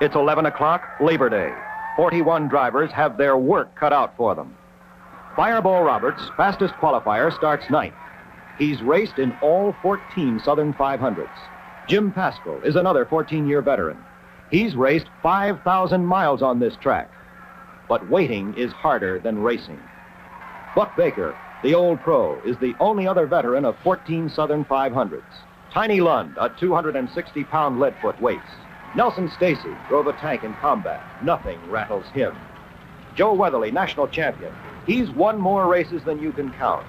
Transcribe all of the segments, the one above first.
It's 11 o'clock, Labor Day. 41 drivers have their work cut out for them. Fireball Roberts, fastest qualifier, starts ninth. He's raced in all 14 Southern 500s. Jim Paschal is another 14-year veteran. He's raced 5,000 miles on this track. But waiting is harder than racing. Buck Baker, the old pro, is the only other veteran of 14 Southern 500s. Tiny Lund, a 260-pound leadfoot weights. Nelson Stacy drove a tank in combat. Nothing rattles him. Joe Weatherly, national champion. He's won more races than you can count.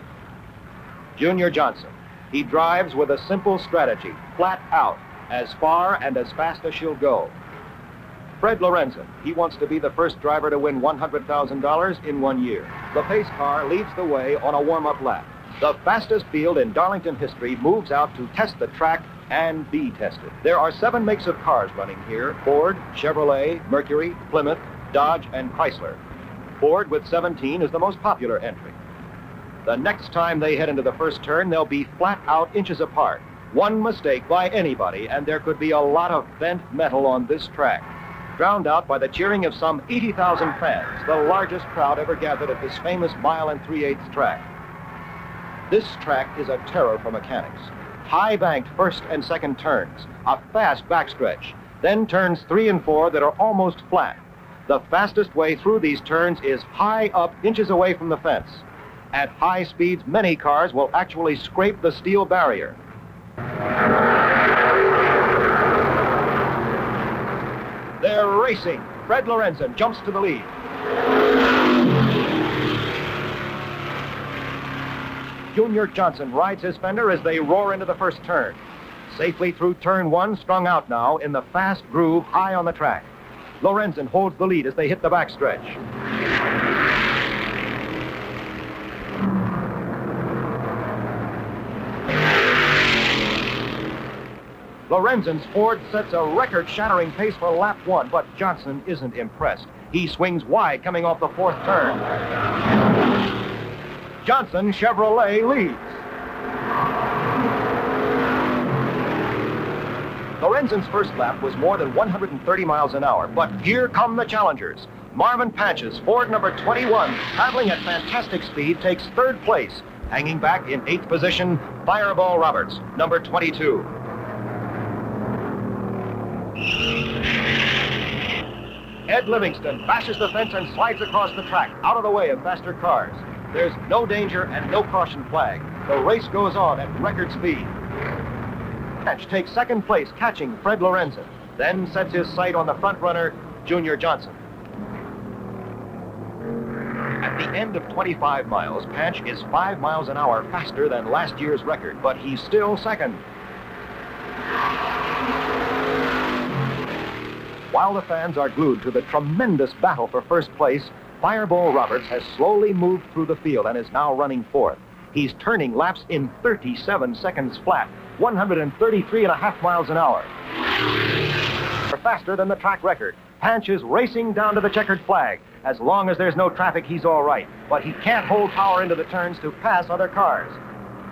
Junior Johnson. He drives with a simple strategy, flat out, as far and as fast as she'll go. Fred Lorenzen. He wants to be the first driver to win $100,000 in 1 year. The pace car leads the way on a warm-up lap. The fastest field in Darlington history moves out to test the track and be tested. There are 7 makes of cars running here: Ford, Chevrolet, Mercury, Plymouth, Dodge, and Chrysler. Ford with 17 is the most popular entry. The next time they head into the first turn, they'll be flat out inches apart. One mistake by anybody, and there could be a lot of bent metal on this track. Drowned out by the cheering of some 80,000 fans, the largest crowd ever gathered at this famous mile and 3/8 track. This track is a terror for mechanics. High-banked first and second turns, a fast backstretch, then turns 3 and 4 that are almost flat. The fastest way through these turns is high up, inches away from the fence. At high speeds, many cars will actually scrape the steel barrier. They're racing. Fred Lorenzen jumps to the lead. Junior Johnson rides his fender as they roar into the first turn. Safely through turn 1, strung out now in the fast groove high on the track. Lorenzen holds the lead as they hit the backstretch. Lorenzen's Ford sets a record-shattering pace for lap 1, but Johnson isn't impressed. He swings wide coming off the fourth turn. Johnson Chevrolet leads. Lorenzen's first lap was more than 130 miles an hour, but here come the challengers. Marvin Panch's Ford number 21, traveling at fantastic speed, takes third place. Hanging back in 8th position, Fireball Roberts, number 22. Ed Livingston bashes the fence and slides across the track, out of the way of faster cars. There's no danger and no caution flag. The race goes on at record speed. Panch takes second place, catching Fred Lorenzen, then sets his sight on the front runner, Junior Johnson. At the end of 25 miles, Panch is 5 miles an hour faster than last year's record, but he's still second. While the fans are glued to the tremendous battle for first place, Fireball Roberts has slowly moved through the field and is now running fourth. He's turning laps in 37 seconds flat, 133 and a half miles an hour. Faster than the track record. Panch is racing down to the checkered flag. As long as there's no traffic, he's all right. But he can't hold power into the turns to pass other cars.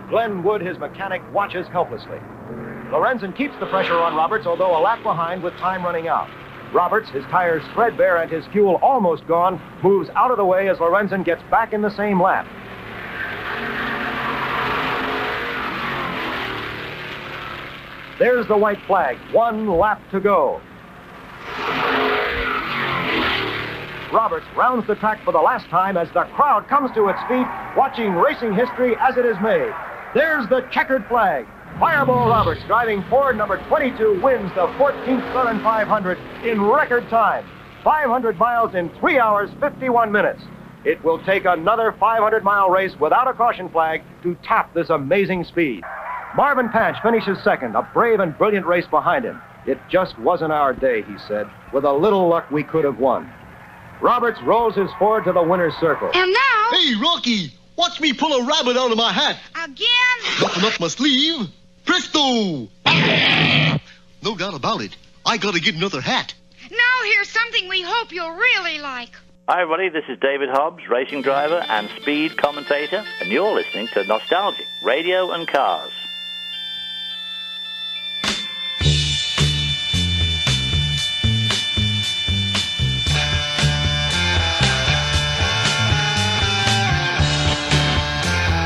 Glenn Wood, his mechanic, watches helplessly. Lorenzen keeps the pressure on Roberts, although a lap behind with time running out. Roberts, his tires threadbare and his fuel almost gone, moves out of the way as Lorenzen gets back in the same lap. There's the white flag. 1 lap to go. Roberts rounds the track for the last time as the crowd comes to its feet, watching racing history as it is made. There's the checkered flag. Fireball Roberts, driving Ford number 22, wins the 14th Southern 500 in record time. 500 miles in 3 hours, 51 minutes. It will take another 500-mile race without a caution flag to top this amazing speed. Marvin Panch finishes second, a brave and brilliant race behind him. It just wasn't our day, he said. With a little luck, we could have won. Roberts rolls his Ford to the winner's circle. And now... Hey, Rocky, watch me pull a rabbit out of my hat. Again? Nothing up my sleeve. Presto! No doubt about it. I gotta get another hat. Now here's something we hope you'll really like. Hi, everybody. This is David Hobbs, racing driver and speed commentator, and you're listening to Nostalgic Radio and Cars.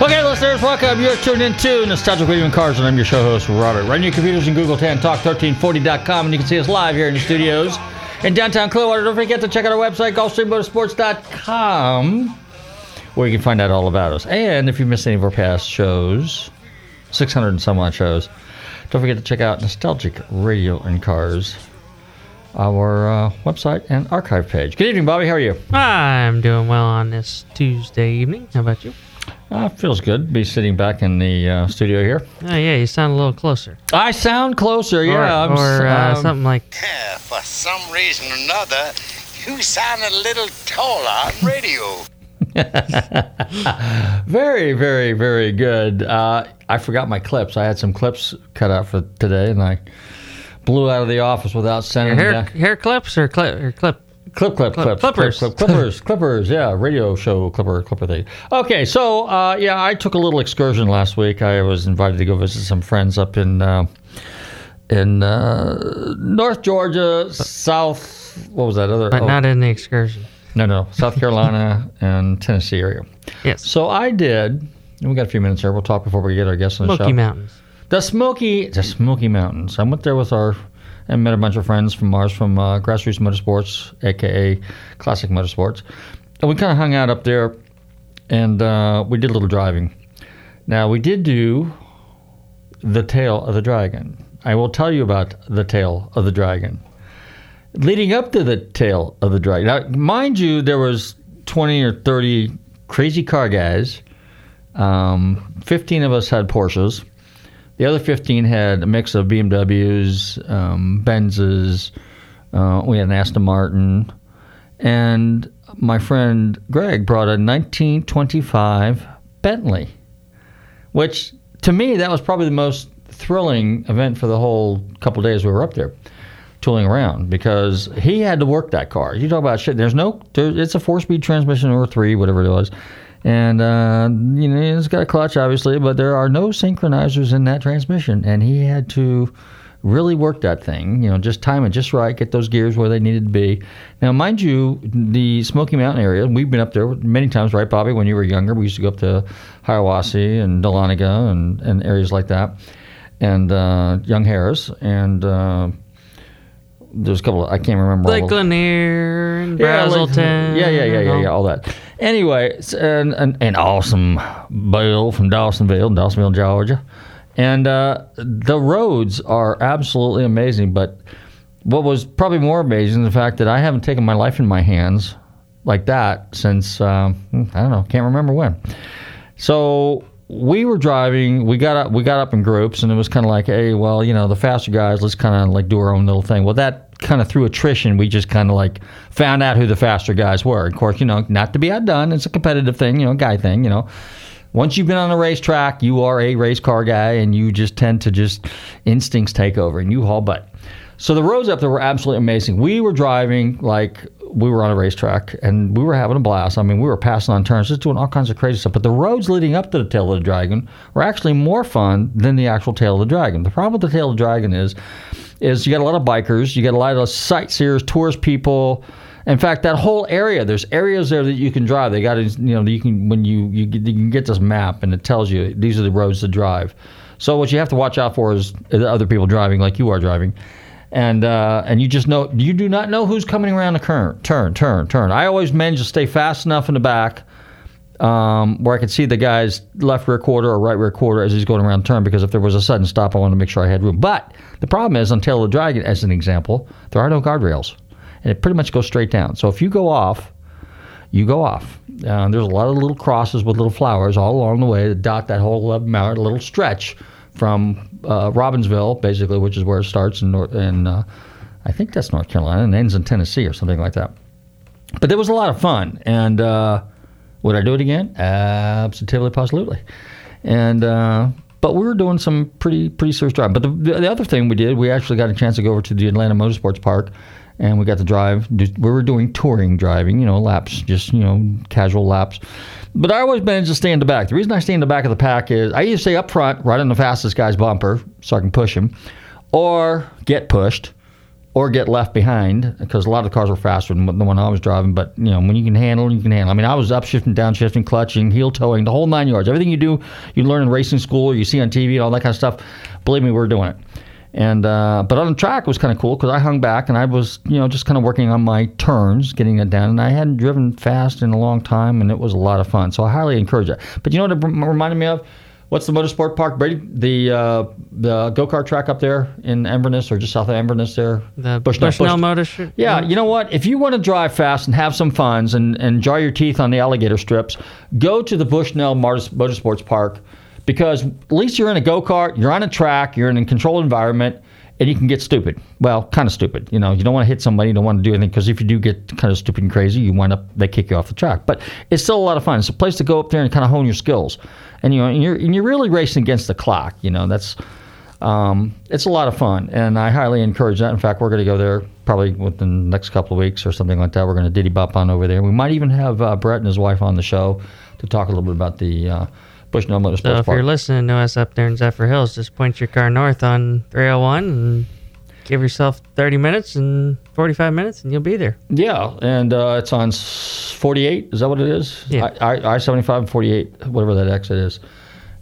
Okay, listeners, welcome. You're tuned in to Nostalgic Radio and Cars, and I'm your show host, Robert. Run your computers and Google Tantalk 1340.com, and you can see us live here in the studios in downtown Clearwater. Don't forget to check out our website, GulfstreamMotorsports.com, where you can find out all about us. And if you missed any of our past shows, 600 and some odd shows, don't forget to check out Nostalgic Radio and Cars, our website and archive page. Good evening, Bobby. How are you? I'm doing well on this Tuesday evening. How about you? Feels good to be sitting back in the studio here. Oh, yeah, you sound a little closer. I sound closer, yeah. Or something like... Yeah, for some reason or another, you sound a little taller on radio. Very, very, very good. I forgot my clips. I had some clips cut out for today, and I blew out of the office without sending them down. Hair clips or clip? Clippers. Clippers, yeah, radio show clipper thing. Okay, so, yeah, I took a little excursion last week. I was invited to go visit some friends up in North Georgia, South, what was that other? But not in the excursion. No, South Carolina and Tennessee area. Yes. So I did, and we got a few minutes here. We'll talk before we get our guests on the show. Smoky Mountains. The Smoky Mountains. I went there with our... and met a bunch of friends from ours from Grassroots Motorsports, a.k.a. Classic Motorsports. And we kind of hung out up there, and we did a little driving. Now, we did do the Tail of the Dragon. I will tell you about the Tail of the Dragon. Leading up to the Tail of the Dragon, now, mind you, there was 20 or 30 crazy car guys. 15 of us had Porsches. The other 15 had a mix of BMWs, Benzes, we had an Aston Martin, and my friend Greg brought a 1925 Bentley, which to me, that was probably the most thrilling event for the whole couple days we were up there tooling around, because he had to work that car. You talk about shit, it's a 4-speed transmission or 3, whatever it was. And, you know, it's got a clutch, obviously, but there are no synchronizers in that transmission. And he had to really work that thing, you know, just time it just right, get those gears where they needed to be. Now, mind you, the Smoky Mountain area, we've been up there many times, right, Bobby? When you were younger, we used to go up to Hiawassee and Dahlonega and areas like that, and Young Harris, and... there's a couple of, I can't remember. Lake Lanier and Brazelton. Yeah, all that. Anyway, an awesome Bill from Dawsonville, Georgia. And the roads are absolutely amazing, but what was probably more amazing is the fact that I haven't taken my life in my hands like that since, I don't know, can't remember when. So... we were driving, we got up in groups, and it was kind of like, hey, well, you know, the faster guys, let's kind of like do our own little thing. Well, that kind of through attrition, we just kind of like found out who the faster guys were. Of course, you know, not to be outdone, it's a competitive thing, you know, guy thing, you know. Once you've been on a racetrack, you are a race car guy, and you just tend to just instincts take over, and you haul butt. So the roads up there were absolutely amazing. We were driving like we were on a racetrack, and we were having a blast. I mean, we were passing on turns, just doing all kinds of crazy stuff. But the roads leading up to the Tail of the Dragon were actually more fun than the actual Tail of the Dragon. The problem with the Tail of the Dragon is you got a lot of bikers, you got a lot of sightseers, tourist people. In fact, that whole area, there's areas there that you can drive. They got, you know, you can when you can get this map, and it tells you these are the roads to drive. So what you have to watch out for is other people driving like you are driving. And you just know, you do not know who's coming around the curve. Turn. I always manage to stay fast enough in the back where I could see the guy's left rear quarter or right rear quarter as he's going around the turn, because if there was a sudden stop, I wanted to make sure I had room. But the problem is, on Tail of the Dragon, as an example, there are no guardrails. And it pretty much goes straight down. So if you go off, you go off. There's a lot of little crosses with little flowers all along the way to dot that whole 11-mile little stretch from Robbinsville, basically, which is where it starts in I think that's North Carolina, and ends in Tennessee or something like that. But it was a lot of fun. And would I do it again? Absolutely, positively. And but we were doing some pretty serious driving. But the other thing we did, we actually got a chance to go over to the Atlanta Motorsports Park, and we got to drive. We were doing touring driving, laps, just, casual laps. But I always managed to stay in the back. The reason I stay in the back of the pack is I either stay up front, right on the fastest guy's bumper, so I can push him, or get pushed, or get left behind, because a lot of the cars were faster than the one I was driving. But, when you can handle, you can handle. I mean, I was upshifting, downshifting, clutching, heel-towing, the whole nine yards. Everything you do, you learn in racing school, or you see on TV and all that kind of stuff. Believe me, we were doing it. And but on the track it was kind of cool, because I hung back and I was just kind of working on my turns, getting it down. And I hadn't driven fast in a long time, and it was a lot of fun. So I highly encourage that. But you know what it reminded me of? What's the motorsport park, Brady? The go-kart track up there in Emberness, or just south of Emberness there. The Bushnell Motorsports. Yeah, you know what? If you want to drive fast and have some funs and jar your teeth on the alligator strips, go to the Bushnell Motorsports Park. Because at least you're in a go-kart, you're on a track, you're in a controlled environment, and you can get stupid. Well, kind of stupid. You don't want to hit somebody, you don't want to do anything, because if you do get kind of stupid and crazy, they kick you off the track. But it's still a lot of fun. It's a place to go up there and kind of hone your skills. And you're really racing against the clock. That's it's a lot of fun, and I highly encourage that. In fact, we're going to go there probably within the next couple of weeks or something like that. We're going to diddy bop on over there. We might even have Brett and his wife on the show to talk a little bit about the. Bushnell Motorsports Park. So if you're listening to us up there in Zephyr Hills, just point your car north on 301 and give yourself 30 minutes and 45 minutes and you'll be there. Yeah, and it's on 48, is that what it is? Yeah. I-75 and 48, whatever that exit is.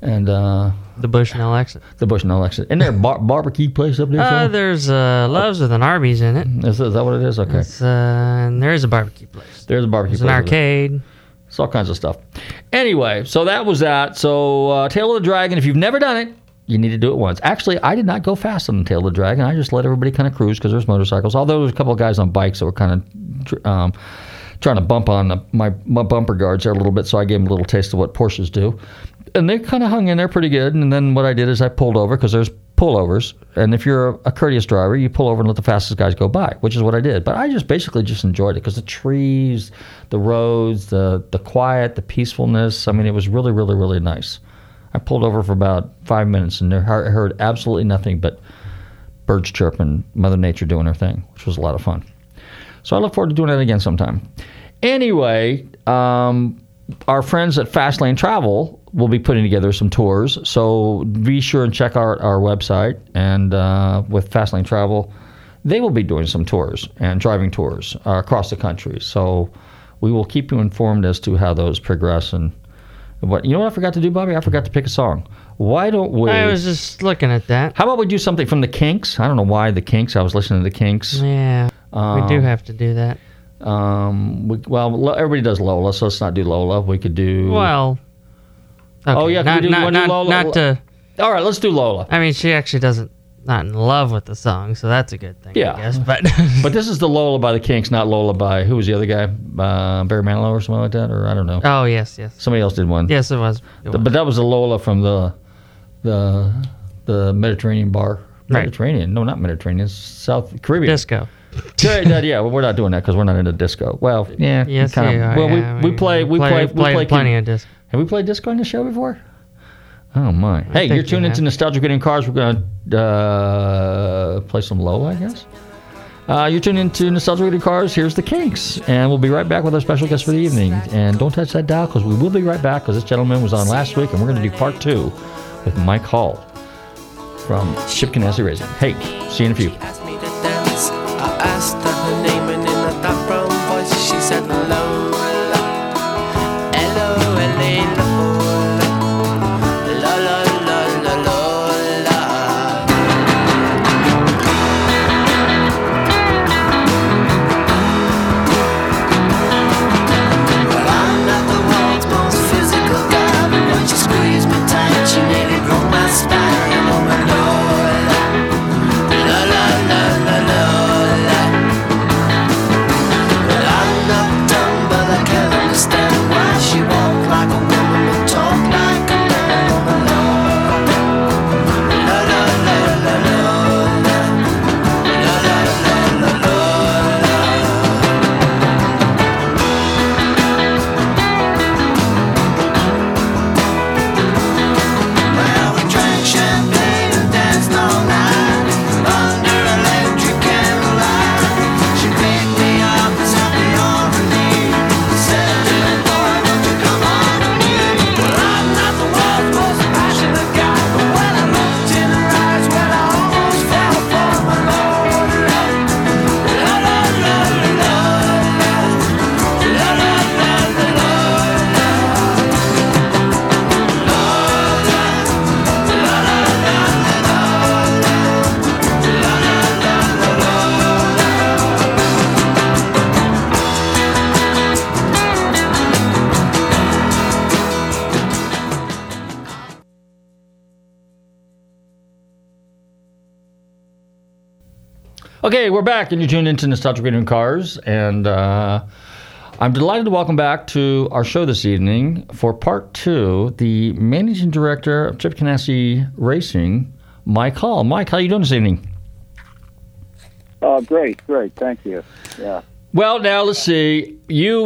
And the Bushnell exit. The Bushnell exit. Isn't there a barbecue place up there? There's Love's with an Arby's in it. Is that what it is? Okay. And there is a barbecue place. There's an arcade. It's all kinds of stuff. Anyway, so that was that. So Tail of the Dragon, if you've never done it, you need to do it once. Actually, I did not go fast on the Tail of the Dragon. I just let everybody kind of cruise because there's motorcycles. Although there's a couple of guys on bikes that were kind of trying to bump on my bumper guards there a little bit, so I gave them a little taste of what Porsches do. And they kind of hung in there pretty good. And then what I did is I pulled over, because there's pullovers. And if you're a courteous driver, you pull over and let the fastest guys go by, which is what I did. But I basically enjoyed it, because the trees, the roads, the quiet, the peacefulness. I mean, it was really, really, really nice. I pulled over for about 5 minutes and I heard absolutely nothing but birds chirping, Mother Nature doing her thing, which was a lot of fun. So I look forward to doing that again sometime. Anyway, our friends at Fastlane Travel will be putting together some tours, so be sure and check our website. And with Fastlane Travel, they will be doing some tours and driving tours across the country. So we will keep you informed as to how those progress. And what I forgot to do, Bobby? I forgot to pick a song. Why don't we? I was just looking at that. How about we do something from the Kinks? I don't know why the Kinks. I was listening to the Kinks. Yeah, we do have to do that. Everybody does Lola, so let's not do Lola. We could do... Well... Okay. Oh, yeah, do Lola? Not to... All right, let's do Lola. I mean, she actually not in love with the song, so that's a good thing, yeah. I guess. But but this is the Lola by the Kinks, not Lola by... Who was the other guy? Barry Manilow or something like that? Or I don't know. Oh, yes. Somebody else did one. Yes, it was. But that was the Lola from the Mediterranean bar. Right. Mediterranean? No, not Mediterranean. It's South Caribbean. Disco. Yeah, we're not doing that because we're not into disco. Well, yeah, yes, kind of. Well, yeah, we play plenty of disco. Have we played disco on the show before? Oh my! Hey, you're tuned into Nostalgic Radio and Cars. We're gonna play some Lola, I guess. You're tuned into Nostalgic Radio and Cars. Here's the Kinks, and we'll be right back with our special guest for the evening. And don't touch that dial, because we will be right back, because this gentleman was on last week, and we're gonna do part two with Mike Hall from Chip Ganassi Racing. Hey, see you in a few. Asked her her name, and in a dark brown voice she said, Lola, L-O-L-A, Lola, Lola, Lola, Lola. Okay, we're back, and you're tuned into Nostalgic Radio and Cars, and I'm delighted to welcome back to our show this evening for part two, the managing director of Chip Ganassi Racing, Mike Hall. Mike, how are you doing this evening? Great, thank you. Yeah. Well, now let's see. You,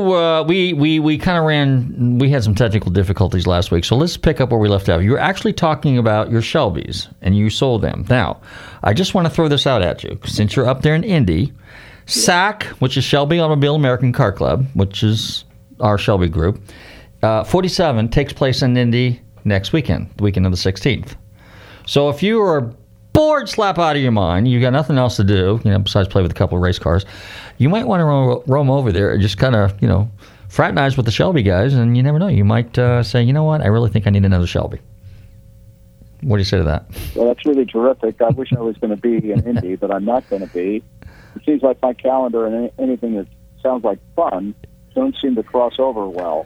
we kind of ran. We had some technical difficulties last week, so let's pick up where we left out. You were actually talking about your Shelbys, and you sold them. Now, I just want to throw this out at you since you're up there in Indy. SAC, which is Shelby Automobile American Car Club, which is our Shelby group, 47 takes place in Indy next weekend, the weekend of the 16th. So if you are bored slap out of your mind, you got nothing else to do, you know, besides play with a couple of race cars, you might want to roam over there and just kind of, you know, fraternize with the Shelby guys, and you never know. You might say, you know what, I really think I need another Shelby. What do you say to that? Well, that's really terrific. I wish I was going to be in Indy, but I'm not going to be. It seems like my calendar and anything that sounds like fun don't seem to cross over well.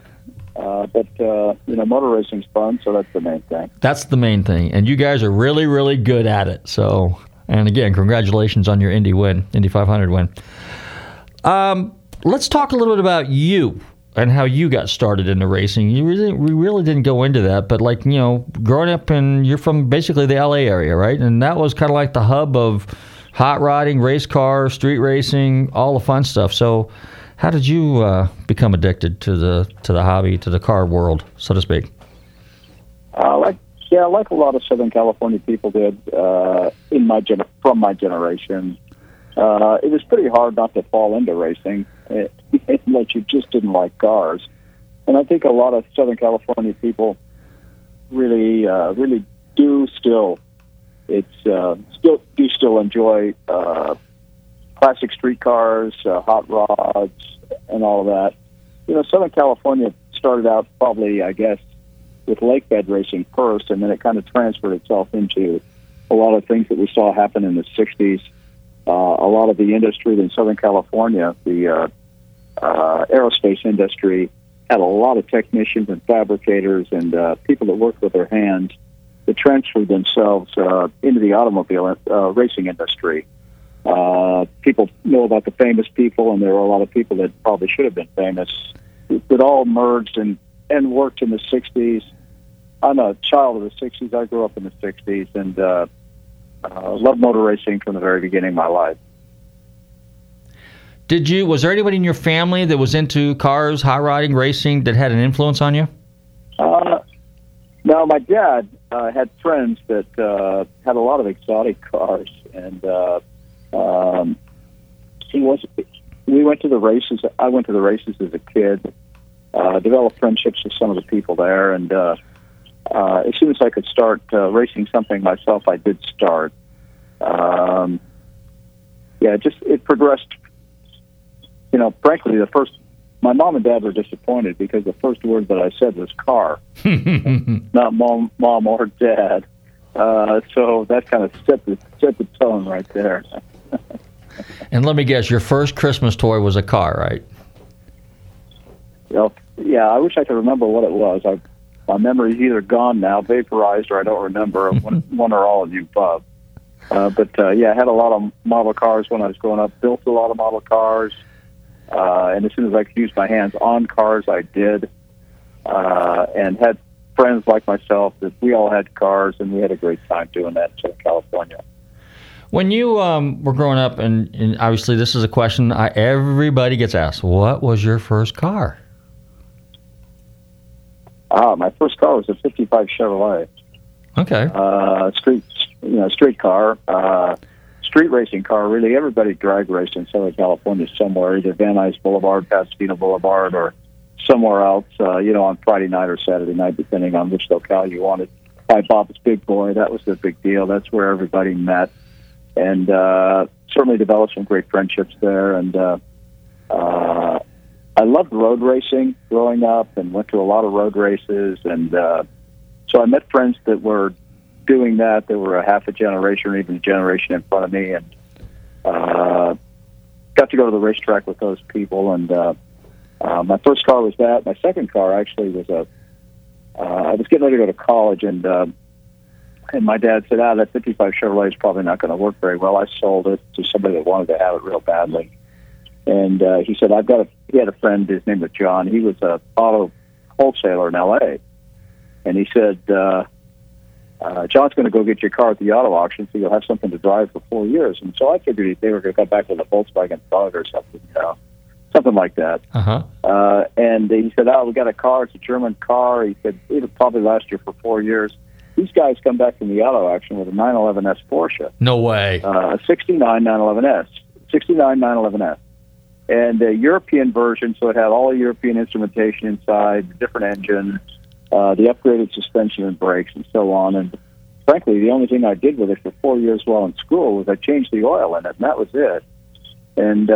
But you know, motor racing's fun, so that's the main thing. That's the main thing, and you guys are really, really good at it. So, and again, congratulations on your Indy win, Indy 500 win. Let's talk a little bit about you and how you got started into racing. We really didn't go into that, but like, you know, growing up, and you're from basically the LA area, right? And that was kind of like the hub of hot rodding, race cars, street racing, all the fun stuff. So how did you become addicted to the hobby, to the car world, so to speak? Like a lot of Southern California people did from my generation. It was pretty hard not to fall into racing unless you just didn't like cars. And I think a lot of Southern California people really do still. Still enjoy classic street cars, hot rods, and all of that. You know, Southern California started out probably, I guess, with lake bed racing first, and then it kind of transferred itself into a lot of things that we saw happen in the 60s. A lot of the industry in Southern California, the aerospace industry, had a lot of technicians and fabricators and people that worked with their hands that transferred themselves into the automobile racing industry. People know about the famous people, and there were a lot of people that probably should have been famous that all merged and worked in the 60s. I'm a child of the 60s. I grew up in the 60s and loved motor racing from the very beginning of my life. Was there anybody in your family that was into cars, hot rodding, racing, that had an influence on you? No, my dad had friends that had a lot of exotic cars, and we went to the races. I went to the races as a kid, developed friendships with some of the people there, and as soon as I could start racing something myself, I did start. It progressed. You know, frankly, my mom and dad were disappointed because the first word that I said was car, not mom or dad. So that kind of set the tone right there. And let me guess, your first Christmas toy was a car, right? Well, yeah, I wish I could remember what it was. My memory's either gone now, vaporized, or I don't remember, one or all of you, Bob. But I had a lot of model cars when I was growing up, built a lot of model cars. And as soon as I could use my hands on cars, I did, and had friends like myself that we all had cars, and we had a great time doing that in California. When you were growing up, and obviously this is a question everybody gets asked, what was your first car? My first car was a 55 Chevrolet. Okay. Street car. Street racing car, really. Everybody drag raced in Southern California somewhere, either Van Nuys Boulevard, Pasadena Boulevard, or somewhere else, on Friday night or Saturday night, depending on which locale you wanted. By Bob's Big Boy, that was the big deal. That's where everybody met, and certainly developed some great friendships there. And I loved road racing growing up and went to a lot of road races. And so I met friends that were doing that. There were a half a generation or even a generation in front of me, and got to go to the racetrack with those people. And my first car was that. My second car actually was I was getting ready to go to college, and And my dad said, that 55 Chevrolet is probably not going to work very well. I sold it to somebody that wanted to have it real badly. And he said, he had a friend, his name was John. He was an auto wholesaler in L.A. And he said, John's going to go get your car at the auto auction, so you'll have something to drive for 4 years. And so I figured they were going to come back with a Volkswagen Bug or something, something like that. Uh-huh. And he said, we got a car. It's a German car. He said, it'll probably last you for 4 years. These guys come back from the auto auction with a 911S Porsche. No way. A 69 911S. 69 911S. And a European version, so it had all the European instrumentation inside, the different engine, the upgraded suspension and brakes, and so on. And frankly, the only thing I did with it for 4 years while in school was I changed the oil in it, and that was it. And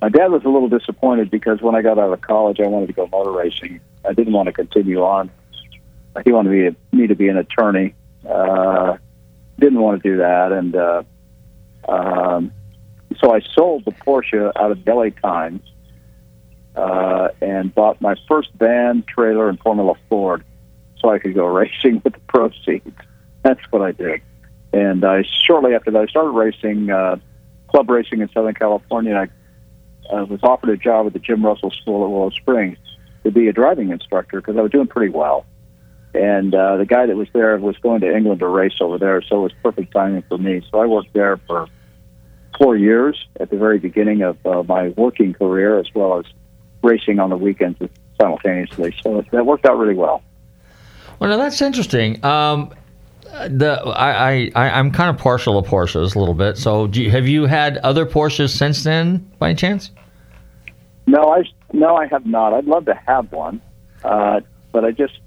my dad was a little disappointed because when I got out of college, I wanted to go motor racing. I didn't want to continue on. He wanted me to be an attorney. Didn't want to do that. And so I sold the Porsche out of LA Times and bought my first van, trailer, and Formula Ford so I could go racing with the proceeds. That's what I did. And shortly after that, I started racing, club racing in Southern California. And I was offered a job at the Jim Russell School at Willow Springs to be a driving instructor because I was doing pretty well. And the guy that was there was going to England to race over there, so it was perfect timing for me. So I worked there for 4 years at the very beginning of my working career, as well as racing on the weekends simultaneously. So that worked out really well. Well, now that's interesting. I'm kind of partial to Porsches a little bit. So have you had other Porsches since then, by any chance? No, I have not. I'd love to have one, but I just...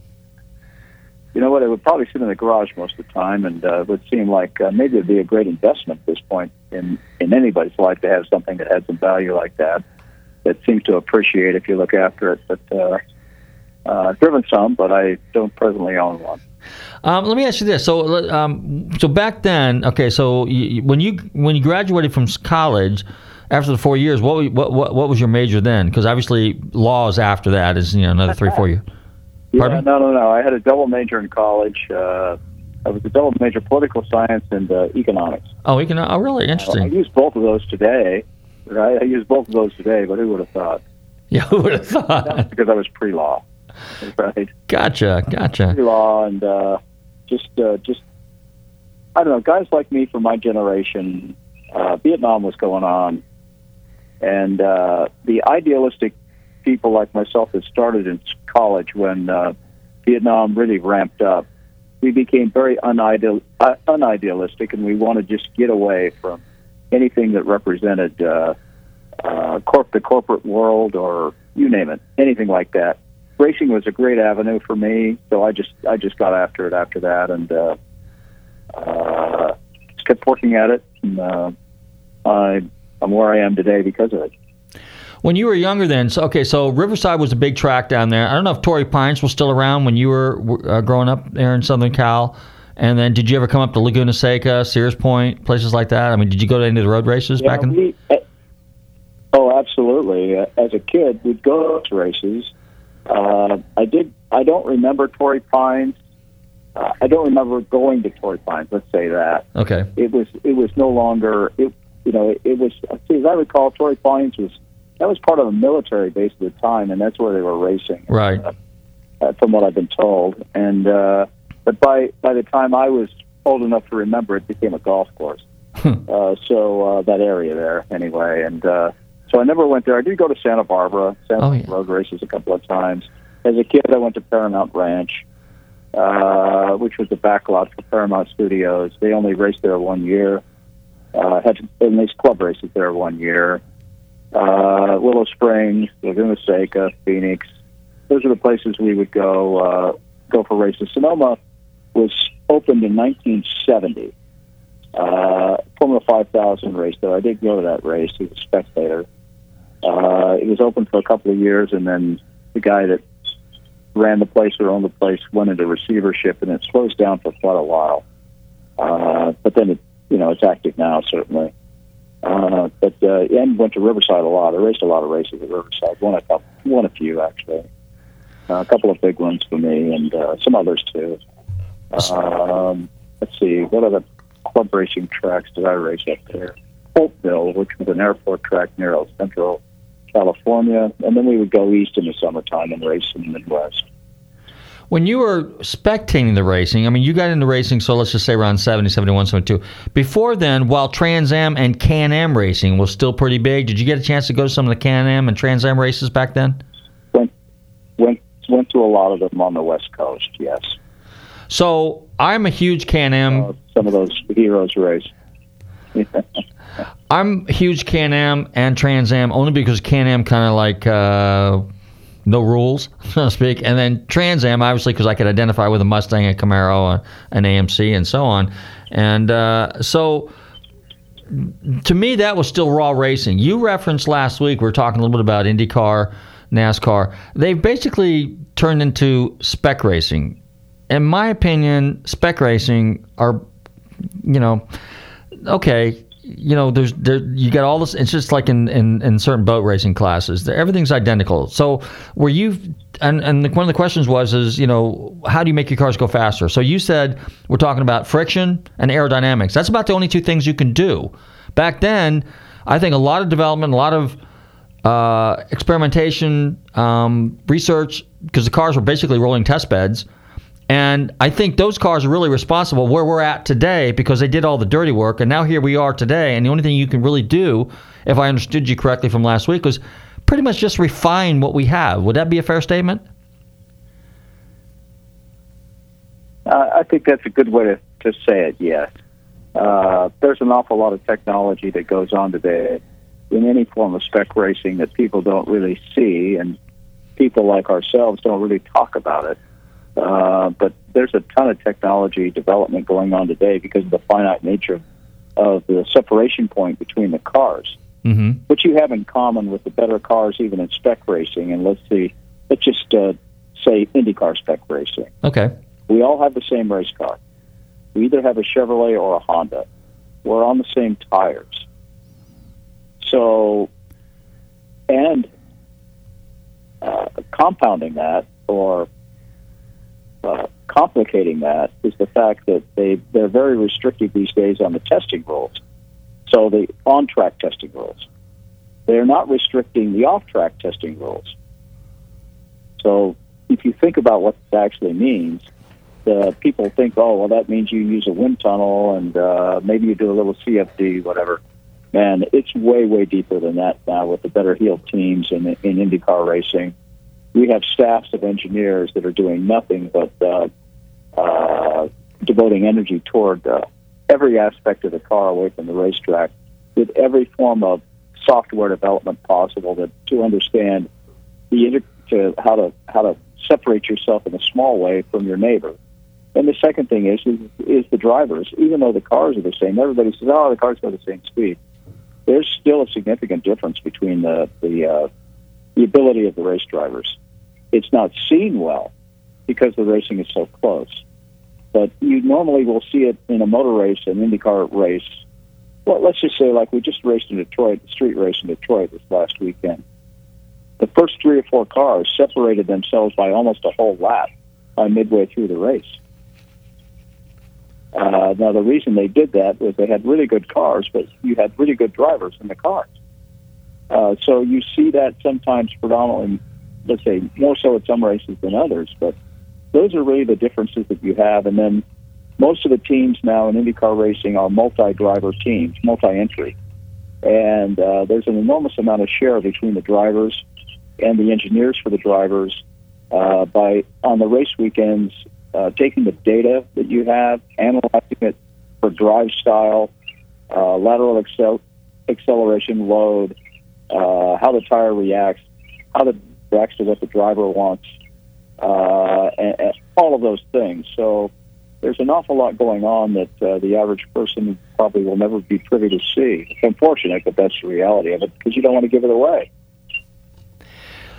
You know what? It would probably sit in the garage most of the time, and it would seem like maybe it'd be a great investment at this point in anybody's life to have something that has some value like that seems to appreciate if you look after it. But I've driven some, but I don't presently own one. Let me ask you this: so back then, okay, so when you graduated from college. After the 4 years, what was your major then? Because obviously, law is after that is another 3-4 years. Yeah, no. I had a double major in college. I was a double major, political science and economics. Oh, economics. Oh, really? Interesting. I use both of those today, right? But who would have thought? Yeah, who would have thought? That was because I was pre-law, right? Gotcha. Pre-law and just I don't know, guys like me from my generation, Vietnam was going on, and the idealistic people like myself that started in college when Vietnam really ramped up, we became very unidealistic, and we wanted to just get away from anything that represented the corporate world or you name it, anything like that. Racing was a great avenue for me, so I just got after it after that, and just kept working at it, and I'm where I am today because of it. When you were younger then, so Riverside was a big track down there. I don't know if Torrey Pines was still around when you were growing up there in Southern Cal. And then did you ever come up to Laguna Seca, Sears Point, places like that? I mean, did you go to any of the road races back in the day? Oh, absolutely. As a kid, we'd go to races. I don't remember Torrey Pines. I don't remember going to Torrey Pines, let's say that. Okay. It was no longer, as I recall, Torrey Pines was, that was part of a military base at the time, and that's where they were racing. Right. From what I've been told. And but by the time I was old enough to remember, it became a golf course. So that area there, anyway. And so I never went there. I did go to Santa Barbara, road races a couple of times. As a kid, I went to Paramount Ranch, which was the back lot for Paramount Studios. They only raced there 1 year. Had these club races there 1 year. Willow Springs, Laguna Seca, Phoenix. Those are the places we would go for races. Sonoma was opened in 1970. Formula 5000 race, though. I did go to that race as a spectator. It was open for a couple of years, and then the guy that ran the place or owned the place went into receivership, and it slows down for quite a while. But then, it's active now, certainly. But and went to Riverside a lot. I raced a lot of races at Riverside. Won a few actually, a couple of big ones for me, and some others too. Let's see, what other club racing tracks did I race up there? Hopeville, which was an airport track near El Centro, California, and then we would go east in the summertime and race in the Midwest. When you were spectating the racing, I mean, you got into racing, so let's just say around 70, 71, 72. Before then, while Trans Am and Can-Am racing was still pretty big, did you get a chance to go to some of the Can-Am and Trans Am races back then? Went to a lot of them on the West Coast, yes. So I'm a huge Can-Am. Some of those heroes race. I'm huge Can-Am and Trans Am only because Can-Am kind of like no rules, so to speak. And then Trans Am, obviously, because I could identify with a Mustang, a Camaro, an AMC, and so on. And so to me, that was still raw racing. You referenced last week, we were talking a little bit about IndyCar, NASCAR. They've basically turned into spec racing. In my opinion, spec racing are, you know, okay, you know, there you got all this. It's just like in certain boat racing classes, everything's identical. So were you, and one of the questions was, you know, how do you make your cars go faster? So you said we're talking about friction and aerodynamics. That's about the only two things you can do. Back then, I think a lot of development, a lot of experimentation, research, because the cars were basically rolling test beds. And I think those cars are really responsible where we're at today because they did all the dirty work. And now here we are today. And the only thing you can really do, if I understood you correctly from last week, was pretty much just refine what we have. Would that be a fair statement? I think that's a good way to say it, yes. There's an awful lot of technology that goes on today in any form of spec racing that people don't really see. And people like ourselves don't really talk about it. But there's a ton of technology development going on today because of the finite nature of the separation point between the cars, mm-hmm. which you have in common with the better cars, even in spec racing. And let's just say IndyCar spec racing. Okay. We all have the same race car. We either have a Chevrolet or a Honda. We're on the same tires. So, compounding that or complicating that is the fact that they're very restrictive these days on the testing rules. So the on-track testing rules. They're not restricting the off-track testing rules. So if you think about what that actually means, the people think, oh, well, that means you use a wind tunnel and maybe you do a little CFD, whatever. Man, it's way, way deeper than that now with the better heeled teams in IndyCar racing. We have staffs of engineers that are doing nothing but devoting energy toward every aspect of the car away from the racetrack with every form of software development possible to understand how to separate yourself in a small way from your neighbor. And the second thing is the drivers. Even though the cars are the same, everybody says, oh, the cars go the same speed. There's still a significant difference between the ability of the race drivers. It's not seen well because the racing is so close. But you normally will see it in a motor race, an IndyCar race. Well, let's just say, like we just raced in Detroit, the street race in Detroit this last weekend. The first three or four cars separated themselves by almost a whole lap by midway through the race. Now, the reason they did that was they had really good cars, but you had really good drivers in the cars. So you see that sometimes predominantly, let's say, more so at some races than others. But those are really the differences that you have. And then most of the teams now in IndyCar racing are multi-driver teams, multi-entry. And there's an enormous amount of share between the drivers and the engineers for the drivers by on the race weekends, taking the data that you have, analyzing it for drive style, lateral acceleration load, how the tire reacts, how it reacts to what the driver wants, and all of those things. So there's an awful lot going on that the average person probably will never be privy to see. It's unfortunate, but that's the reality of it because you don't want to give it away.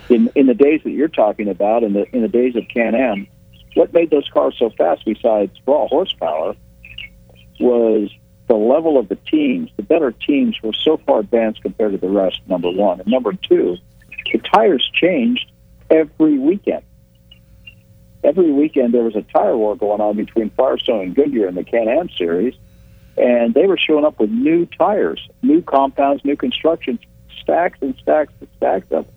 In the days that you're talking about, in the days of Can-Am, what made those cars so fast besides raw horsepower was the level of the teams. The better teams were so far advanced compared to the rest, number one. And number two, the tires changed every weekend. every weekend there was a tire war going on between Firestone and Goodyear in the Can-Am Series, and they were showing up with new tires, new compounds, new constructions, stacks and stacks and stacks up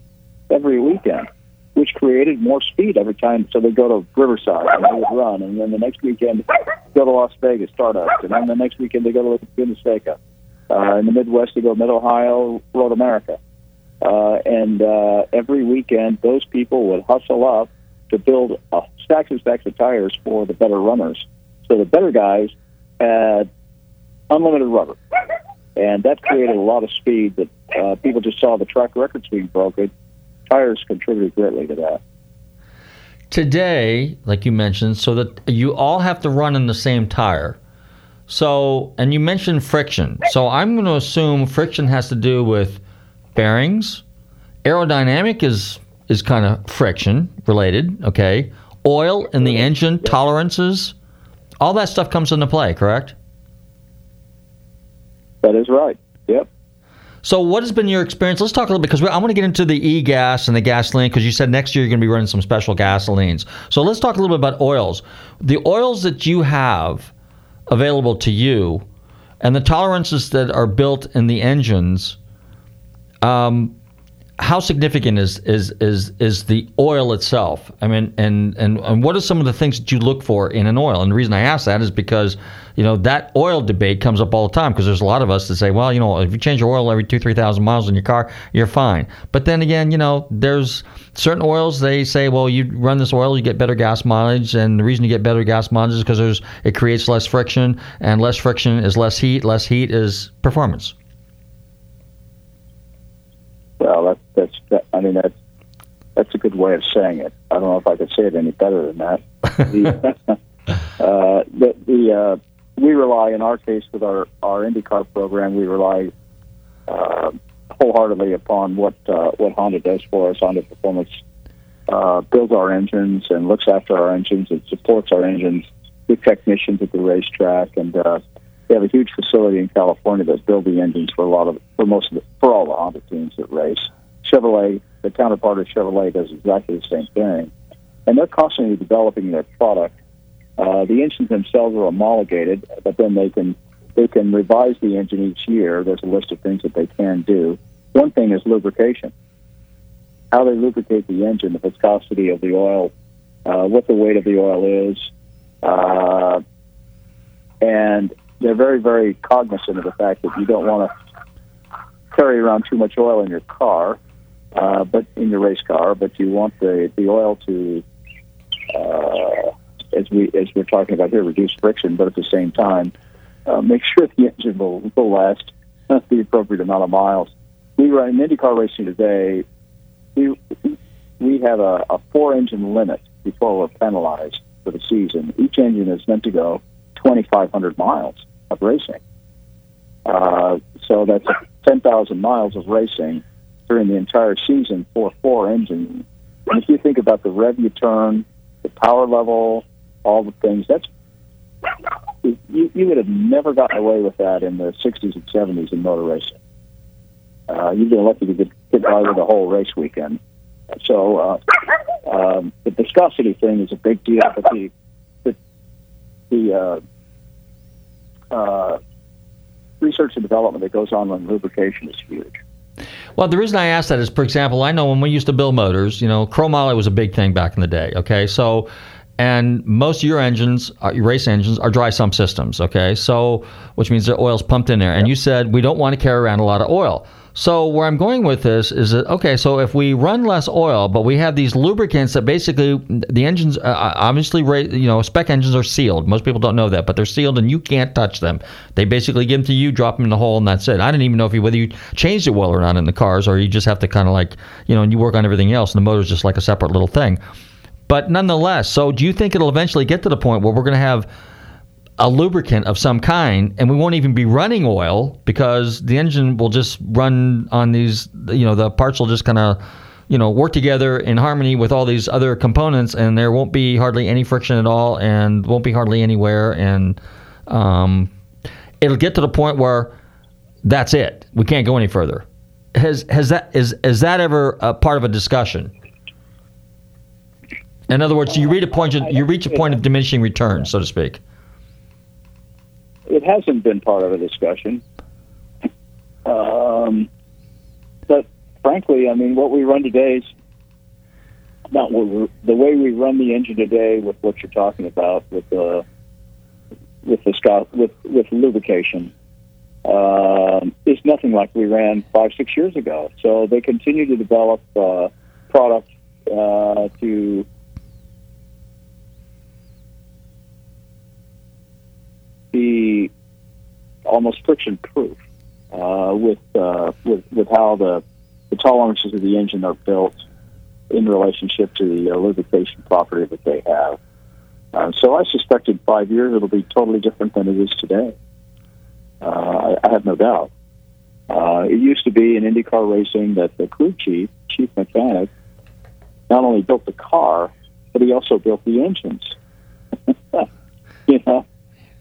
every weekend, which created more speed every time. So they go to Riverside, and they would run, and then the next weekend go to Las Vegas, Stardust, and then the next weekend they go to Laguna Seca. In the Midwest, they go Mid-Ohio, Road America. And every weekend, those people would hustle up to build stacks and stacks of tires for the better runners. So the better guys had unlimited rubber. And that created a lot of speed that people just saw the track records being broken. Tires contributed greatly to that. Today, like you mentioned, so that you all have to run in the same tire. So, and you mentioned friction. So I'm going to assume friction has to do with bearings. Aerodynamic is kind of friction related, okay? Oil in the engine, tolerances, all that stuff comes into play, correct? That is right, yep. So what has been your experience? Let's talk a little bit, because I want to get into the e-gas and the gasoline, because you said next year you're going to be running some special gasolines. So let's talk a little bit about oils. The oils that you have available to you and the tolerances that are built in the engines, how significant is the oil itself? I mean, and what are some of the things that you look for in an oil? And the reason I ask that is because, you know, that oil debate comes up all the time, because there's a lot of us that say, well, you know, if you change your oil every 2,000-3,000 miles in your car, you're fine. But then again, you know, there's certain oils, they say, well, you run this oil, you get better gas mileage, and the reason you get better gas mileage is because it creates less friction, and less friction is less heat is performance. Well, that's a good way of saying it. I don't know if I could say it any better than that. We rely, in our case with our IndyCar program, we rely wholeheartedly upon what Honda does for us. Honda Performance builds our engines and looks after our engines and supports our engines with technicians at the racetrack, and they have a huge facility in California that builds the engines for all the Honda teams that race. Chevrolet, the counterpart of Chevrolet, does exactly the same thing, and they're constantly developing their product. The engines themselves are homologated, but then they can revise the engine each year. There's a list of things that they can do. One thing is lubrication. How they lubricate the engine, the viscosity of the oil, what the weight of the oil is, and they're very, very cognizant of the fact that you don't want to carry around too much oil in your car, in your race car. But you want the oil to, as we're talking about here, reduce friction, but at the same time, make sure the engine will last the appropriate amount of miles. We run in IndyCar racing today. We have a four-engine limit before we're penalized for the season. Each engine is meant to go 2,500 miles of racing. So that's 10,000 miles of racing during the entire season for four engines. And if you think about the rev you turn, the power level, all the things, you would have never gotten away with that in the 60s and 70s in motor racing. You'd be lucky to get by with the whole race weekend. So the viscosity thing is a big deal, but the research and development that goes on lubrication is huge. Well, the reason I ask that is, for example, I know when we used to build motors, you know, chromoly was a big thing back in the day, okay? So, and most of your engines, your race engines, are dry sump systems, okay? So, which means the oil's pumped in there. And you said we don't want to carry around a lot of oil. So where I'm going with this is that, okay, so if we run less oil, but we have these lubricants that basically the engines, obviously, you know, spec engines are sealed. Most people don't know that, but they're sealed and you can't touch them. They basically give them to you, drop them in the hole, and that's it. I didn't even know whether you changed the oil or not in the cars, or you just have to kind of like, you know, and you work on everything else, and the motor's just like a separate little thing. But nonetheless, so do you think it'll eventually get to the point where we're going to have a lubricant of some kind, and we won't even be running oil because the engine will just run on these, you know, the parts will just kind of, you know, work together in harmony with all these other components, and there won't be hardly any friction at all, and won't be hardly anywhere, and it'll get to the point where that's it. We can't go any further. Has that ever a part of a discussion? In other words, you reach a point of diminishing return, so to speak. It hasn't been part of a discussion. But frankly, I mean, what we run today is not the way we run the engine today with what you're talking about with lubrication. It's nothing like we ran 5-6 years ago. So they continue to develop product to be almost friction proof with how the tolerances of the engine are built in relationship to the lubrication property that they have. So I suspect in 5 years it'll be totally different than it is today. I have no doubt. It used to be in IndyCar racing that the crew chief mechanic, not only built the car, but he also built the engines. You know?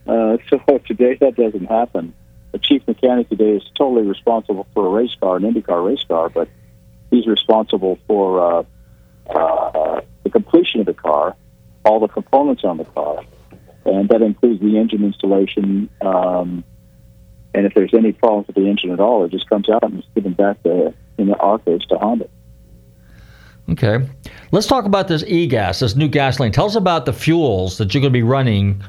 So today that doesn't happen. The chief mechanic today is totally responsible for a race car, an IndyCar race car, but he's responsible for the completion of the car, all the components on the car, and that includes the engine installation. And if there's any problem with the engine at all, it just comes out and is given back in our case to Honda. Okay. Let's talk about this e-gas, this new gasoline. Tell us about the fuels that you're going to be running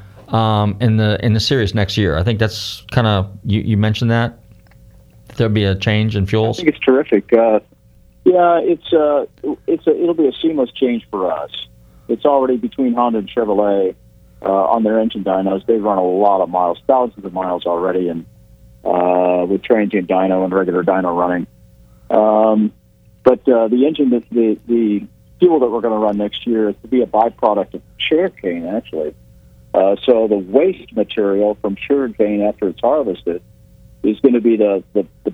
in the series next year. I think that's kind of, you mentioned that there'll be a change in fuels. I think it's terrific. It'll be a seamless change for us. It's already between Honda and Chevrolet on their engine dynos. They've run a lot of miles, thousands of miles already, and with transient dyno and regular dyno running. But the engine, the fuel that we're going to run next year is to be a byproduct of sugarcane, actually. So the waste material from sugarcane after it's harvested is going to be the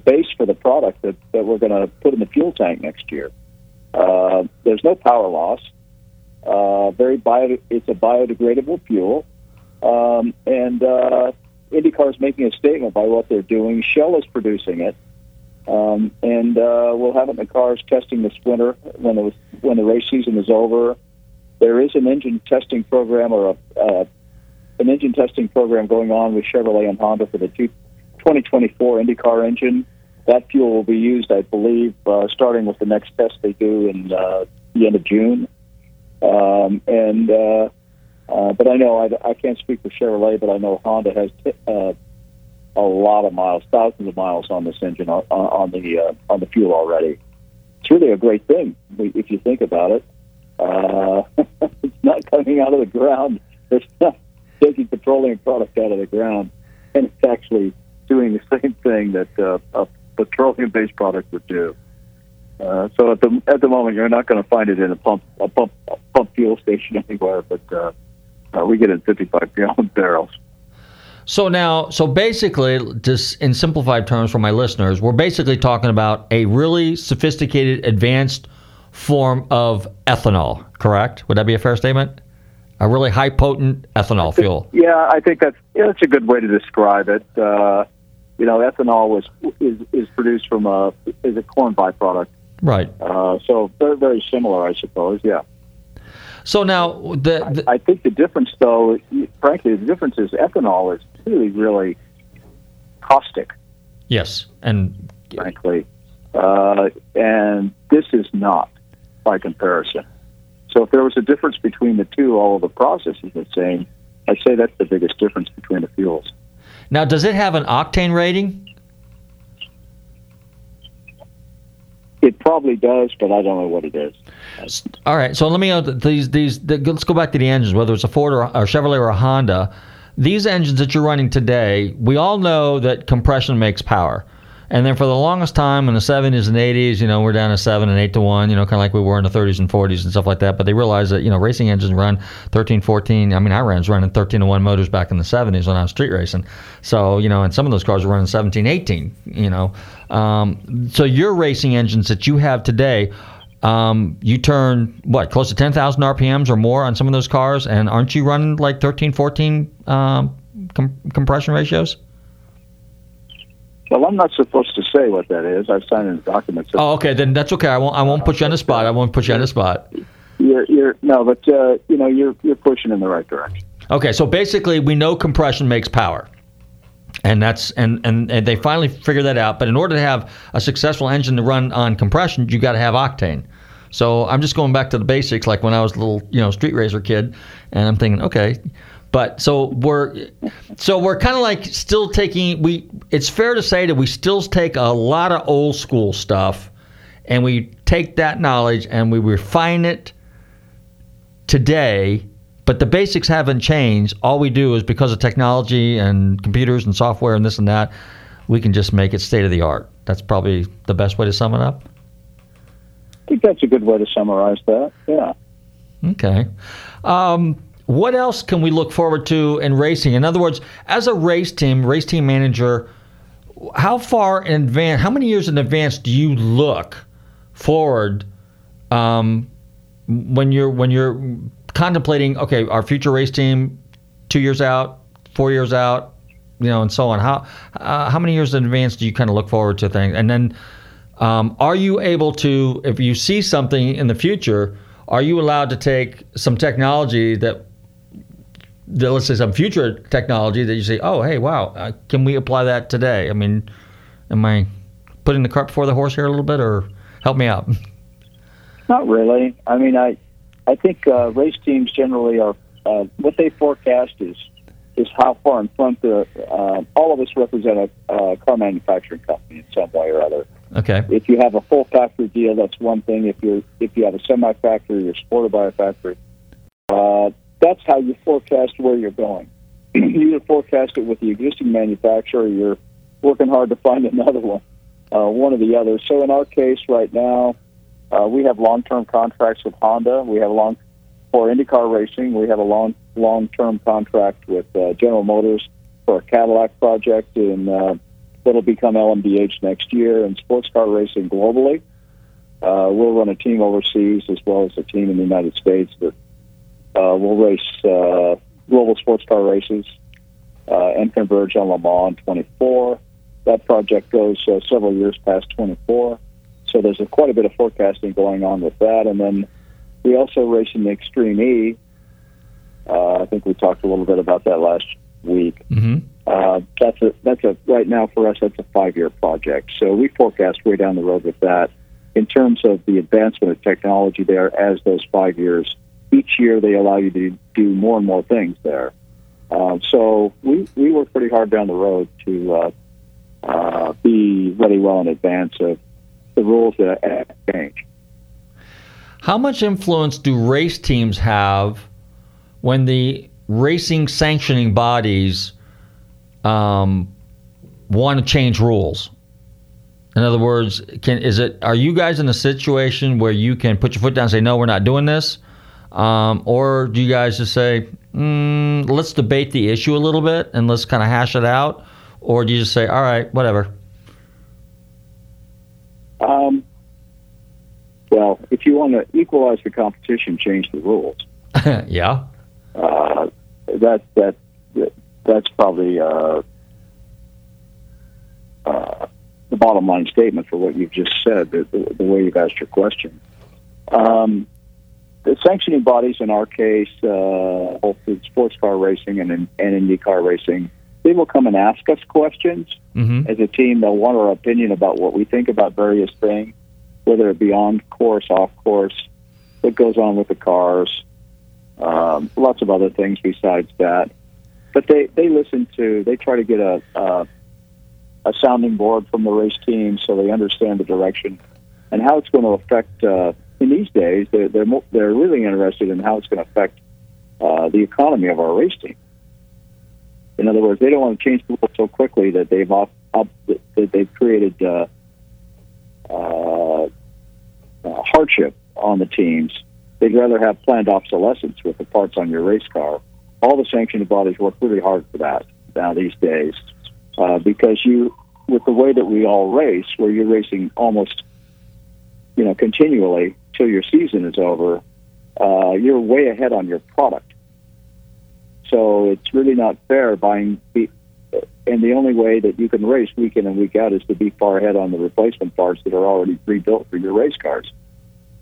base for the product that we're going to put in the fuel tank next year. There's no power loss. It's a biodegradable fuel. And IndyCar is making a statement by what they're doing. Shell is producing it. And we'll have it in the cars testing this winter when the race season is over. There is an engine testing program going on with Chevrolet and Honda for the 2024 IndyCar engine. That fuel will be used, I believe, starting with the next test they do in the end of June. But I know I can't speak for Chevrolet, but I know Honda has a lot of miles, thousands of miles on this engine on the fuel already. It's really a great thing if you think about it. It's not coming out of the ground. It's not taking petroleum product out of the ground, and it's actually doing the same thing that a petroleum-based product would do. So at the moment, you're not going to find it in a pump fuel station anywhere, but we get in 55-gallon barrels. So basically, just in simplified terms for my listeners, we're basically talking about a really sophisticated, advanced form of ethanol, correct? Would that be a fair statement? A really high-potent ethanol fuel. Yeah, I think that's a good way to describe it. Ethanol is produced from a corn byproduct. Right. So they're very similar, I suppose, yeah. So now, I think the difference, though, frankly, the difference is ethanol is really, really caustic. Yes. And frankly. And this is not by comparison. So if there was a difference between the two, all of the processes are the same. I'd say that's the biggest difference between the fuels. Now, does it have an octane rating? It probably does, but I don't know what it is. All right, so let me know let's go back to the engines, whether it's a Ford or a Chevrolet or a Honda. These engines that you're running today, we all know that compression makes power. And then for the longest time in the 70s and 80s, we're down to 7 and 8 to 1, kind of like we were in the 30s and 40s and stuff like that. But they realized that, racing engines run 13, 14. I was running 13 to 1 motors back in the 70s when I was street racing. So, and some of those cars were running 17, 18, So your racing engines that you have today, you turn, close to 10,000 RPMs or more on some of those cars? And aren't you running like 13, 14 compression ratios? Well, I'm not supposed to say what that is. I've signed in the documents. Oh, okay. Then that's okay. I won't put you on the spot. You're pushing in the right direction. Okay, so basically, we know compression makes power, and that's and they finally figured that out. But in order to have a successful engine to run on compression, you got to have octane. So I'm just going back to the basics, like when I was a little, street racer kid, and I'm thinking, okay. But so we're kind of like still taking It's fair to say that we still take a lot of old school stuff, and we take that knowledge and we refine it today. But the basics haven't changed. All we do is, because of technology and computers and software and this and that, we can just make it state of the art. That's probably the best way to sum it up. I think that's a good way to summarize that. Yeah. Okay. What else can we look forward to in racing? In other words, as a race team manager, how far in advance, how many years in advance do you look forward when you're contemplating, okay, our future race team 2 years out, 4 years out, and so on? How many years in advance do you kind of look forward to things? And then are you able to, if you see something in the future, are you allowed to take some technology that let's say some future technology that you say, oh, hey, wow, can we apply that today? I mean, am I putting the cart before the horse here a little bit, or help me out? Not really. I mean, I think race teams generally are what they forecast is how far in front the all of us represent a car manufacturing company in some way or other. Okay. If you have a full factory deal, that's one thing. If you have a semi factory, you're supported by a factory. That's how you forecast where you're going. You either forecast it with the existing manufacturer, or you're working hard to find another one, one or the other. So in our case right now, we have long-term contracts with Honda. We have for IndyCar racing. We have a long-term contract with General Motors for a Cadillac project in. That'll become LMDH next year, and sports car racing globally. We'll run a team overseas as well as a team in the United States that will race global sports car races and converge on Le Mans in 24. That project goes several years past 24, so there's quite a bit of forecasting going on with that. And then we also race in the Extreme E. I think we talked a little bit about that last week. Mm-hmm. That's right now for us, that's a 5-year project. So we forecast way down the road with that. In terms of the advancement of technology there, as those 5 years, each year they allow you to do more and more things there. So we work pretty hard down the road to be really well in advance of the rules that change. How much influence do race teams have when the racing sanctioning bodies want to change rules? In other words, are you guys in a situation where you can put your foot down and say, no, we're not doing this? Or do you guys just say, let's debate the issue a little bit and let's kind of hash it out? Or do you just say, all right, whatever? Well, if you want to equalize the competition, change the rules. Yeah. That's probably the bottom line statement for what you've just said, the way you've asked your question. The sanctioning bodies, in our case, both in sports car racing and IndyCar racing, they will come and ask us questions. Mm-hmm. As a team, they'll want our opinion about what we think about various things, whether it be on course, off course, what goes on with the cars, lots of other things besides that. But they try to get a sounding board from the race team so they understand the direction and how it's going to affect, in these days, they're really interested in how it's going to affect the economy of our race team. In other words, they don't want to change the rules so quickly that they've created hardship on the teams. They'd rather have planned obsolescence with the parts on your race car. All the sanctioning bodies work really hard for that now these days, because with the way that we all race, where you're racing almost, continually till your season is over, you're way ahead on your product. So it's really not fair buying, and the only way that you can race week in and week out is to be far ahead on the replacement parts that are already pre-built for your race cars.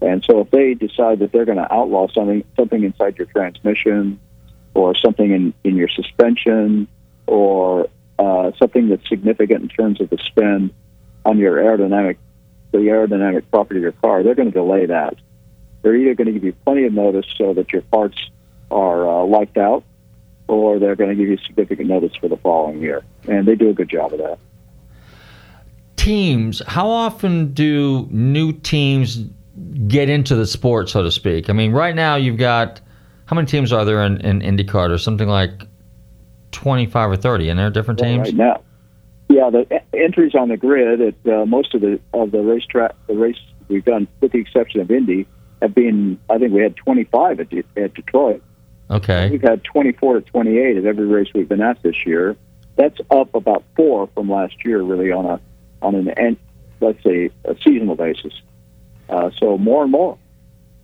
And so if they decide that they're going to outlaw something inside your transmission or something in your suspension or something that's significant in terms of the spin on your aerodynamic property of your car, they're going to delay that. They're either going to give you plenty of notice so that your parts are wiped out, or they're going to give you significant notice for the following year. And they do a good job of that. Teams, how often do new teams get into the sport, so to speak? I mean, right now you've got, how many teams are there in IndyCar? There's something like 25 or 30, and there are different teams? Right now. Yeah, the entries on the grid at most of the racetrack, the race we've done, with the exception of Indy, have been, I think we had 25 at Detroit. Okay. We've had 24 to 28 at every race we've been at this year. That's up about 4 from last year, really, on a seasonal basis. So more and more.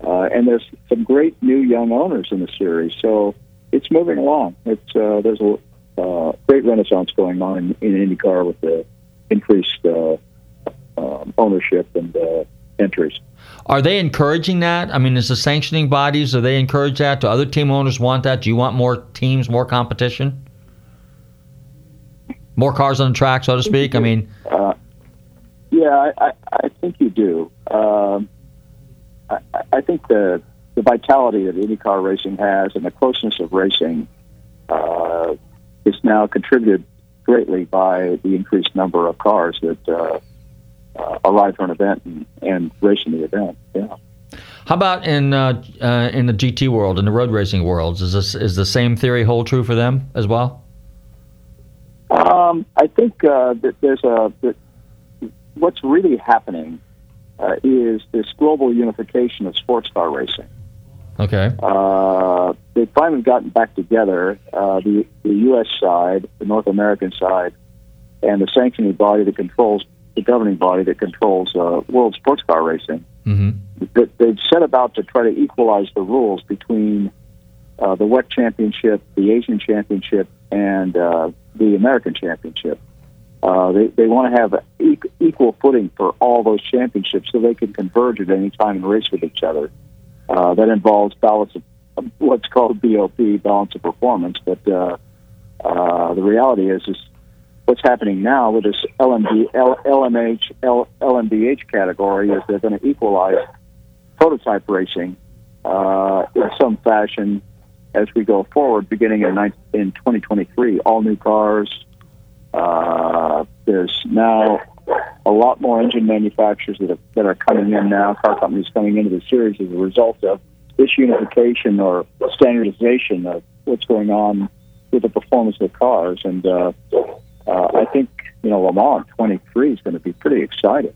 And there's some great new young owners in the series. So it's moving along. It's there's a great renaissance going on in IndyCar with the increased ownership and entries. Are they encouraging that? I mean, is the sanctioning bodies, are they encourage that? Do other team owners want that? Do you want more teams, more competition? More cars on the track, so to speak? I mean... Yeah, I think you do. I think the vitality that IndyCar racing has and the closeness of racing is now contributed greatly by the increased number of cars that arrive for an event and race in the event. Yeah. How about in the GT world, in the road racing worlds? Is the same theory hold true for them as well? I think that there's a. That what's really happening is this global unification of sports car racing. Okay. They've finally gotten back together, the U.S. side, the North American side, and the sanctioning body that controls, the governing body that controls world sports car racing. Mm-hmm. They've set about to try to equalize the rules between the WEC Championship, the Asian Championship, and the American Championship. They want to have equal footing for all those championships so they can converge at any time and race with each other. That involves balance of what's called BOP, balance of performance. But the reality is what's happening now with this LMDH category is they're going to equalize prototype racing in some fashion as we go forward, beginning in 2023. All new cars. There's now a lot more engine manufacturers that are coming in now, car companies coming into the series as a result of this unification or standardization of what's going on with the performance of the cars. And I think, Le Mans 23 is going to be pretty exciting.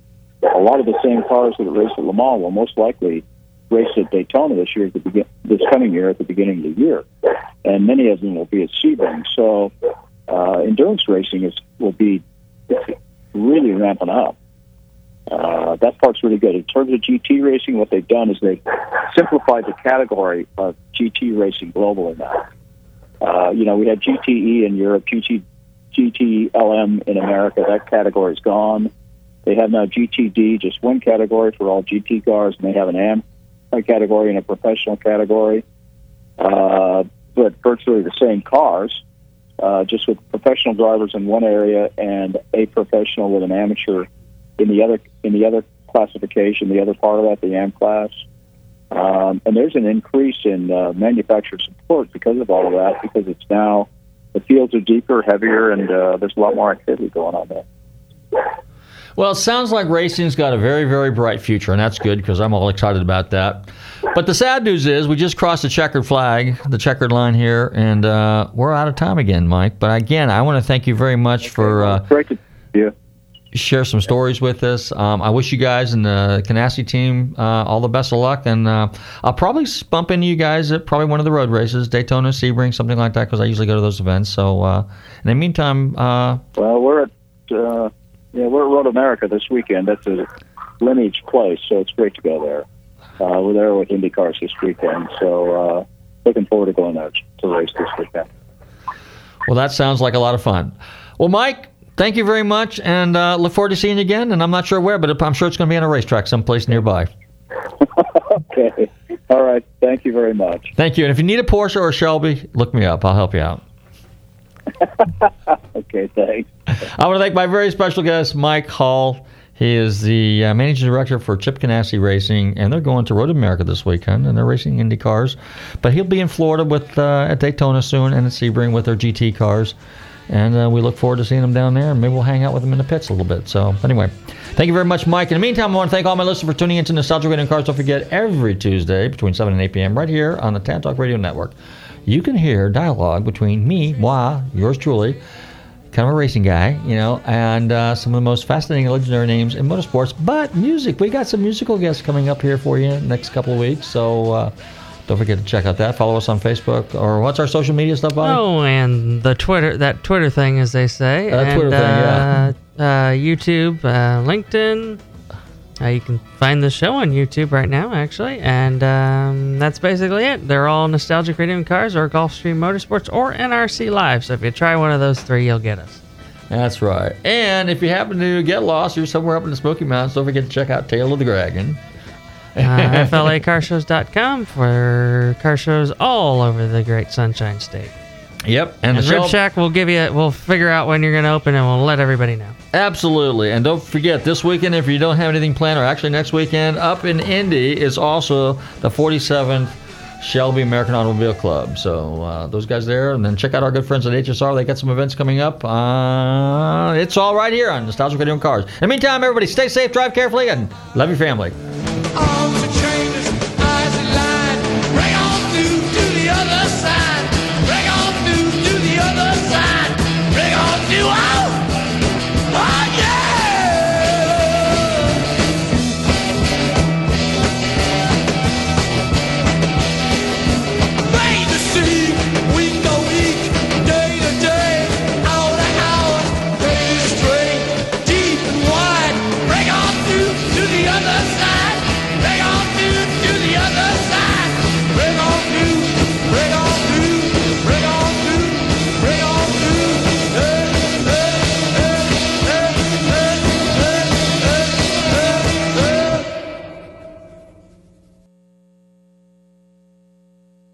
A lot of the same cars that race at Le Mans will most likely race at Daytona this coming year at the beginning of the year. And many of them will be at Sebring. So... endurance racing will be really ramping up. That part's really good. In terms of GT racing, what they've done is they've simplified the category of GT racing globally now. We had GTE in Europe, GTLM in America. That category is gone. They have now GTD, just one category for all GT cars, and they have an AM category and a professional category. But virtually the same cars. Just with professional drivers in one area and a professional with an amateur in the other classification, the other part of that, the AM class. And there's an increase in manufacturer support because of all of that, because it's now the fields are deeper, heavier, and there's a lot more activity going on there. Well, it sounds like racing's got a very, very bright future, and that's good because I'm all excited about that. But the sad news is we just crossed the checkered flag, the checkered line here, and we're out of time again, Mike. But again, I want to thank you very much for share some stories with us. I wish you guys and the Ganassi team all the best of luck, and I'll probably bump into you guys at probably one of the road races, Daytona, Sebring, something like that, because I usually go to those events. So in the meantime... well, we're at... we're at Road America this weekend. That's a lineage place, so it's great to go there. We're there with IndyCars this weekend, so looking forward to going out to race this weekend. Well, that sounds like a lot of fun. Well, Mike, thank you very much, and look forward to seeing you again, and I'm not sure where, but I'm sure it's going to be on a racetrack someplace nearby. Okay. All right. Thank you very much. Thank you. And if you need a Porsche or a Shelby, look me up. I'll help you out. Okay, thanks. I want to thank my very special guest, Mike Hall. He is the managing director for Chip Ganassi Racing, and they're going to Road America this weekend, and they're racing Indy cars. But he'll be in Florida with at Daytona soon and at Sebring with their GT cars. And we look forward to seeing them down there, and maybe we'll hang out with them in the pits a little bit. So anyway, thank you very much, Mike. In the meantime, I want to thank all my listeners for tuning in to Nostalgic Radio and Cars. Don't forget, every Tuesday between 7 and 8 p.m. right here on the Tantalk Radio Network, you can hear dialogue between me, moi, yours truly, kind of a racing guy, you know, and some of the most fascinating and legendary names in motorsports. But music, we got some musical guests coming up here for you next couple of weeks. So don't forget to check out that. Follow us on Facebook, or what's our social media stuff, Bobby? Oh, and the Twitter, that Twitter thing, as they say. That Twitter thing, yeah. YouTube, LinkedIn. You can find the show on YouTube right now, actually. And that's basically it. They're all Nostalgic Radio and Cars, or Gulfstream Motorsports, or NRC Live. So if you try one of those three, you'll get us. That's right. And if you happen to get lost, you're somewhere up in the Smoky Mountains, don't forget to check out Tail of the Dragon. FLACarShows.com for car shows all over the great Sunshine State. Yep. And the Rib Shack will give you we'll figure out when you're going to open, and we'll let everybody know. Absolutely. And don't forget, this weekend, if you don't have anything planned, or actually next weekend, up in Indy is also the 47th Shelby American Automobile Club. So those guys there. And then check out our good friends at HSR. They got some events coming up. It's all right here on Nostalgic Radio and Cars. In the meantime, everybody, stay safe, drive carefully, and love your family. Arms and chains, eyes in line. Break on through to the other side. Break on through to the other side. Break on through, oh, oh yeah. Bay to sea, week to week, day to day, hour to hour, day to straight, deep and wide. Break on through to the other side.